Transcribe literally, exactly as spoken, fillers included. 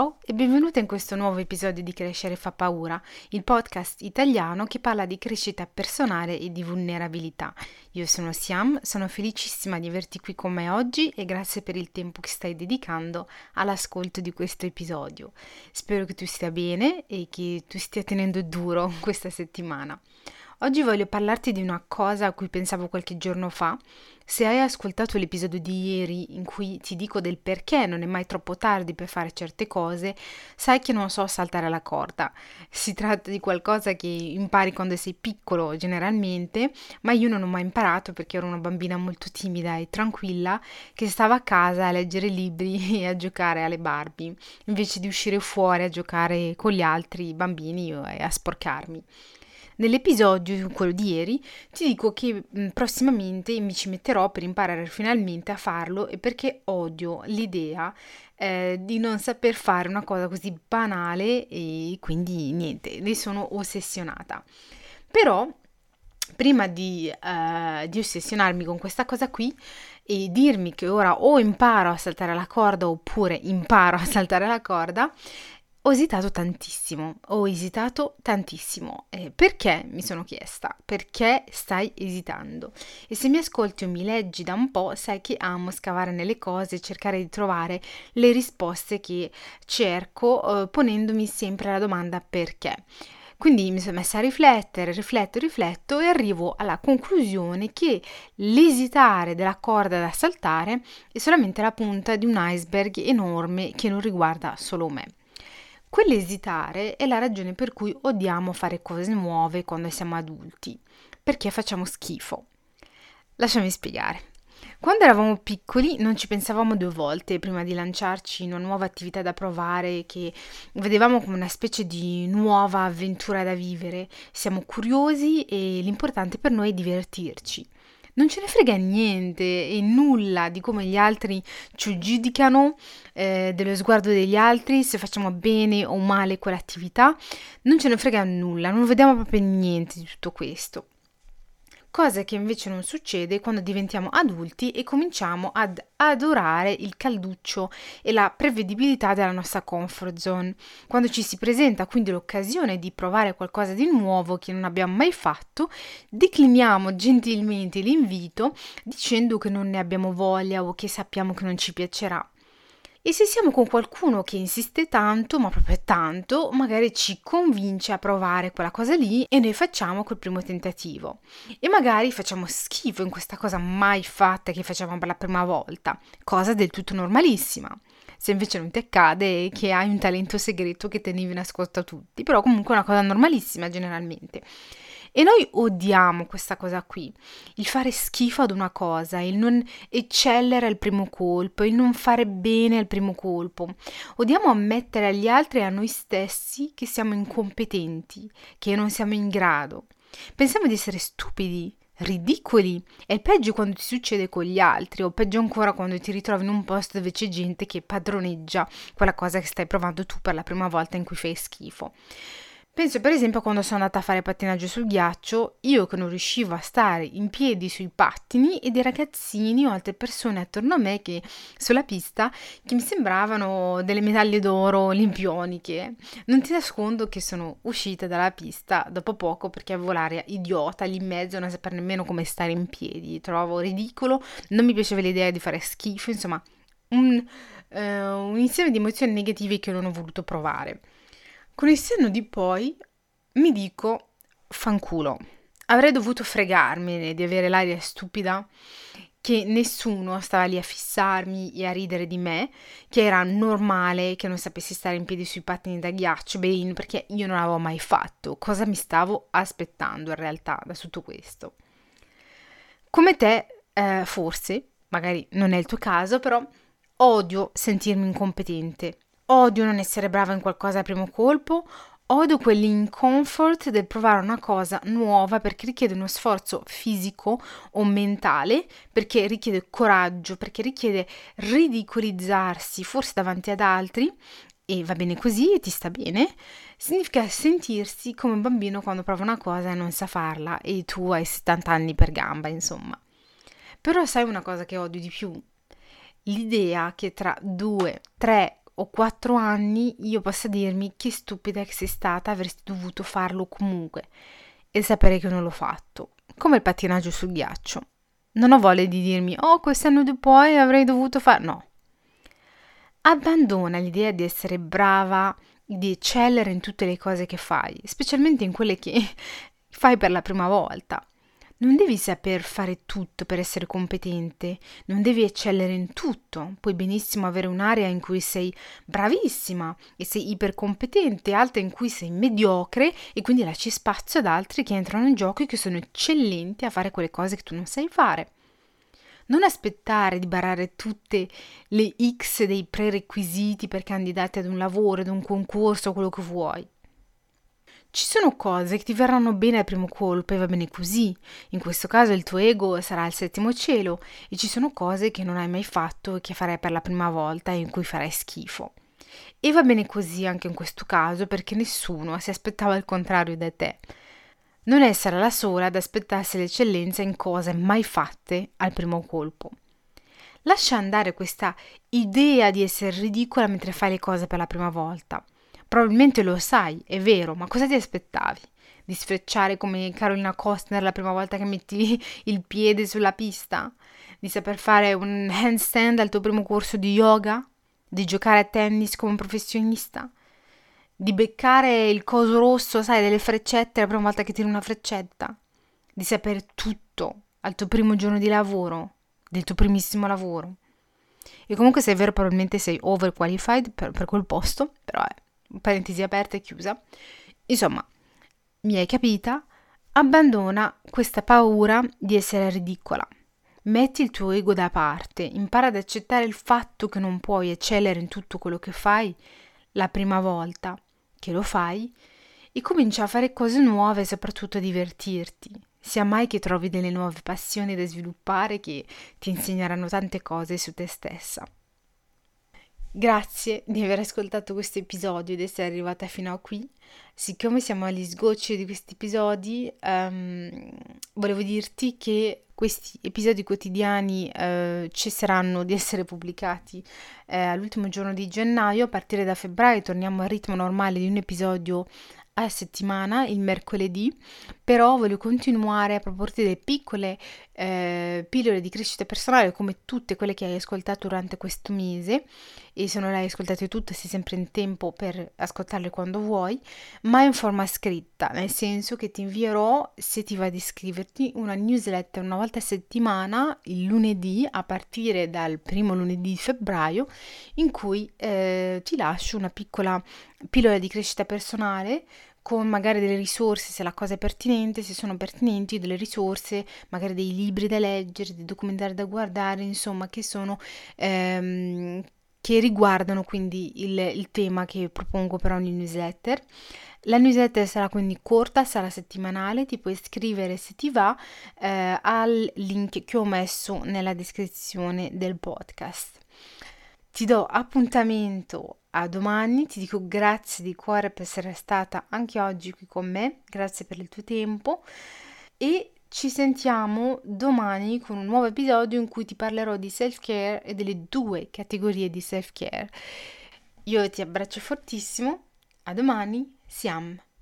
Ciao e benvenuta in questo nuovo episodio di Crescere fa paura, il podcast italiano che parla di crescita personale e di vulnerabilità. Io sono Siam, sono felicissima di averti qui con me oggi e grazie per il tempo che stai dedicando all'ascolto di questo episodio. Spero che tu stia bene e che tu stia tenendo duro questa settimana. Oggi voglio parlarti di una cosa a cui pensavo qualche giorno fa. Se hai ascoltato l'episodio di ieri in cui ti dico del perché non è mai troppo tardi per fare certe cose, sai che non so saltare la corda. Si tratta di qualcosa che impari quando sei piccolo generalmente, ma io non ho mai imparato perché ero una bambina molto timida e tranquilla che stava a casa a leggere libri e a giocare alle Barbie, invece di uscire fuori a giocare con gli altri bambini e a sporcarmi. Nell'episodio, quello di ieri, ti dico che prossimamente mi ci metterò per imparare finalmente a farlo e perché odio l'idea eh, di non saper fare una cosa così banale e quindi niente, ne sono ossessionata. Però prima di, eh, di ossessionarmi con questa cosa qui e dirmi che ora o imparo a saltare la corda oppure imparo a saltare la corda, Ho esitato tantissimo, ho esitato tantissimo. Eh, perché? Mi sono chiesta. Perché stai esitando? E se mi ascolti o mi leggi da un po', sai che amo scavare nelle cose e cercare di trovare le risposte che cerco, eh, ponendomi sempre la domanda perché. Quindi mi sono messa a riflettere, rifletto, rifletto e arrivo alla conclusione che l'esitare della corda da saltare è solamente la punta di un iceberg enorme che non riguarda solo me. Quell'esitare è la ragione per cui odiamo fare cose nuove quando siamo adulti, perché facciamo schifo. Lasciami spiegare. Quando eravamo piccoli non ci pensavamo due volte prima di lanciarci in una nuova attività da provare che vedevamo come una specie di nuova avventura da vivere. Siamo curiosi e l'importante per noi è divertirci. Non ce ne frega niente e nulla di come gli altri ci giudicano, eh, dello sguardo degli altri, se facciamo bene o male quell'attività. Non ce ne frega nulla, non vediamo proprio niente di tutto questo. Cosa che invece non succede quando diventiamo adulti e cominciamo ad adorare il calduccio e la prevedibilità della nostra comfort zone. Quando ci si presenta quindi l'occasione di provare qualcosa di nuovo che non abbiamo mai fatto, decliniamo gentilmente l'invito dicendo che non ne abbiamo voglia o che sappiamo che non ci piacerà. E se siamo con qualcuno che insiste tanto, ma proprio tanto, magari ci convince a provare quella cosa lì e noi facciamo quel primo tentativo. E magari facciamo schifo in questa cosa mai fatta che facciamo per la prima volta, cosa del tutto normalissima. Se invece non ti accade è che hai un talento segreto che tenevi nascosto a tutti, però comunque è una cosa normalissima generalmente. E noi odiamo questa cosa qui, il fare schifo ad una cosa, il non eccellere al primo colpo, il non fare bene al primo colpo. Odiamo ammettere agli altri e a noi stessi che siamo incompetenti, che non siamo in grado. Pensiamo di essere stupidi, ridicoli. È peggio quando ti succede con gli altri o peggio ancora quando ti ritrovi in un posto dove c'è gente che padroneggia quella cosa che stai provando tu per la prima volta in cui fai schifo. Penso per esempio quando sono andata a fare pattinaggio sul ghiaccio, io che non riuscivo a stare in piedi sui pattini e dei ragazzini o altre persone attorno a me che sulla pista che mi sembravano delle medaglie d'oro olimpioniche. Non ti nascondo che sono uscita dalla pista dopo poco perché avevo l'aria idiota lì in mezzo, non saper nemmeno come stare in piedi, trovavo ridicolo, non mi piaceva l'idea di fare schifo, insomma un, eh, un insieme di emozioni negative che non ho voluto provare. Con il senno di poi mi dico fanculo, avrei dovuto fregarmene di avere l'aria stupida, che nessuno stava lì a fissarmi e a ridere di me, che era normale che non sapessi stare in piedi sui pattini da ghiaccio, bene, perché io non l'avevo mai fatto, cosa mi stavo aspettando in realtà da tutto questo. Come te, eh, forse, magari non è il tuo caso, però odio sentirmi incompetente. Odio non essere brava in qualcosa al primo colpo, odio quell'incomfort del provare una cosa nuova perché richiede uno sforzo fisico o mentale, perché richiede coraggio, perché richiede ridicolizzarsi forse davanti ad altri e va bene così e ti sta bene. Significa sentirsi come un bambino quando prova una cosa e non sa farla e tu hai settanta anni per gamba, insomma. Però sai una cosa che odio di più? L'idea che tra due, tre o quattro anni io possa dirmi che stupida che sei stata, avresti dovuto farlo comunque e sapere che non l'ho fatto, come il pattinaggio sul ghiaccio. Non ho voglia di dirmi, oh quest'anno di poi avrei dovuto fare, no. Abbandona l'idea di essere brava, di eccellere in tutte le cose che fai, specialmente in quelle che fai per la prima volta. Non devi saper fare tutto per essere competente, non devi eccellere in tutto, puoi benissimo avere un'area in cui sei bravissima e sei ipercompetente, altre in cui sei mediocre e quindi lasci spazio ad altri che entrano in gioco e che sono eccellenti a fare quelle cose che tu non sai fare. Non aspettare di barare tutte le X dei prerequisiti per candidarti ad un lavoro, ad un concorso, quello che vuoi. Ci sono cose che ti verranno bene al primo colpo e va bene così, in questo caso il tuo ego sarà al settimo cielo, e ci sono cose che non hai mai fatto e che farai per la prima volta e in cui farai schifo. E va bene così anche in questo caso perché nessuno si aspettava il contrario da te. Non essere la sola ad aspettarsi l'eccellenza in cose mai fatte al primo colpo. Lascia andare questa idea di essere ridicola mentre fai le cose per la prima volta. Probabilmente lo sai, è vero, ma cosa ti aspettavi? Di sfrecciare come Carolina Kostner la prima volta che metti il piede sulla pista? Di saper fare un handstand al tuo primo corso di yoga? Di giocare a tennis come un professionista? Di beccare il coso rosso, sai, delle freccette la prima volta che tiri una freccetta? Di sapere tutto al tuo primo giorno di lavoro, del tuo primissimo lavoro? E comunque se è vero probabilmente sei overqualified per, per quel posto, però è... parentesi aperta e chiusa, insomma, mi hai capita? Abbandona questa paura di essere ridicola, metti il tuo ego da parte, impara ad accettare il fatto che non puoi eccellere in tutto quello che fai la prima volta che lo fai e comincia a fare cose nuove e soprattutto a divertirti, sia mai che trovi delle nuove passioni da sviluppare che ti insegneranno tante cose su te stessa. Grazie di aver ascoltato questo episodio ed essere arrivata fino a qui. Siccome siamo agli sgocci di questi episodi, um, volevo dirti che questi episodi quotidiani uh, cesseranno di essere pubblicati uh, all'ultimo giorno di gennaio. A partire da febbraio torniamo al ritmo normale di un episodio a settimana, il mercoledì, però voglio continuare a proporti delle piccole eh, pillole di crescita personale come tutte quelle che hai ascoltato durante questo mese, e se non le hai ascoltate tutte sei sempre in tempo per ascoltarle quando vuoi, ma in forma scritta, nel senso che ti invierò, se ti va di iscriverti, una newsletter una volta a settimana, il lunedì, a partire dal primo lunedì di febbraio, in cui eh, ti lascio una piccola pillola di crescita personale con magari delle risorse, se la cosa è pertinente, se sono pertinenti delle risorse, magari dei libri da leggere, dei documentari da guardare, insomma, che sono ehm, che riguardano quindi il, il tema che propongo per ogni newsletter. La newsletter sarà quindi corta, sarà settimanale, ti puoi iscrivere se ti va eh, al link che ho messo nella descrizione del podcast. Ti do appuntamento a domani, ti dico grazie di cuore per essere stata anche oggi qui con me, grazie per il tuo tempo e ci sentiamo domani con un nuovo episodio in cui ti parlerò di self-care e delle due categorie di self-care. Io ti abbraccio fortissimo, a domani, Siam!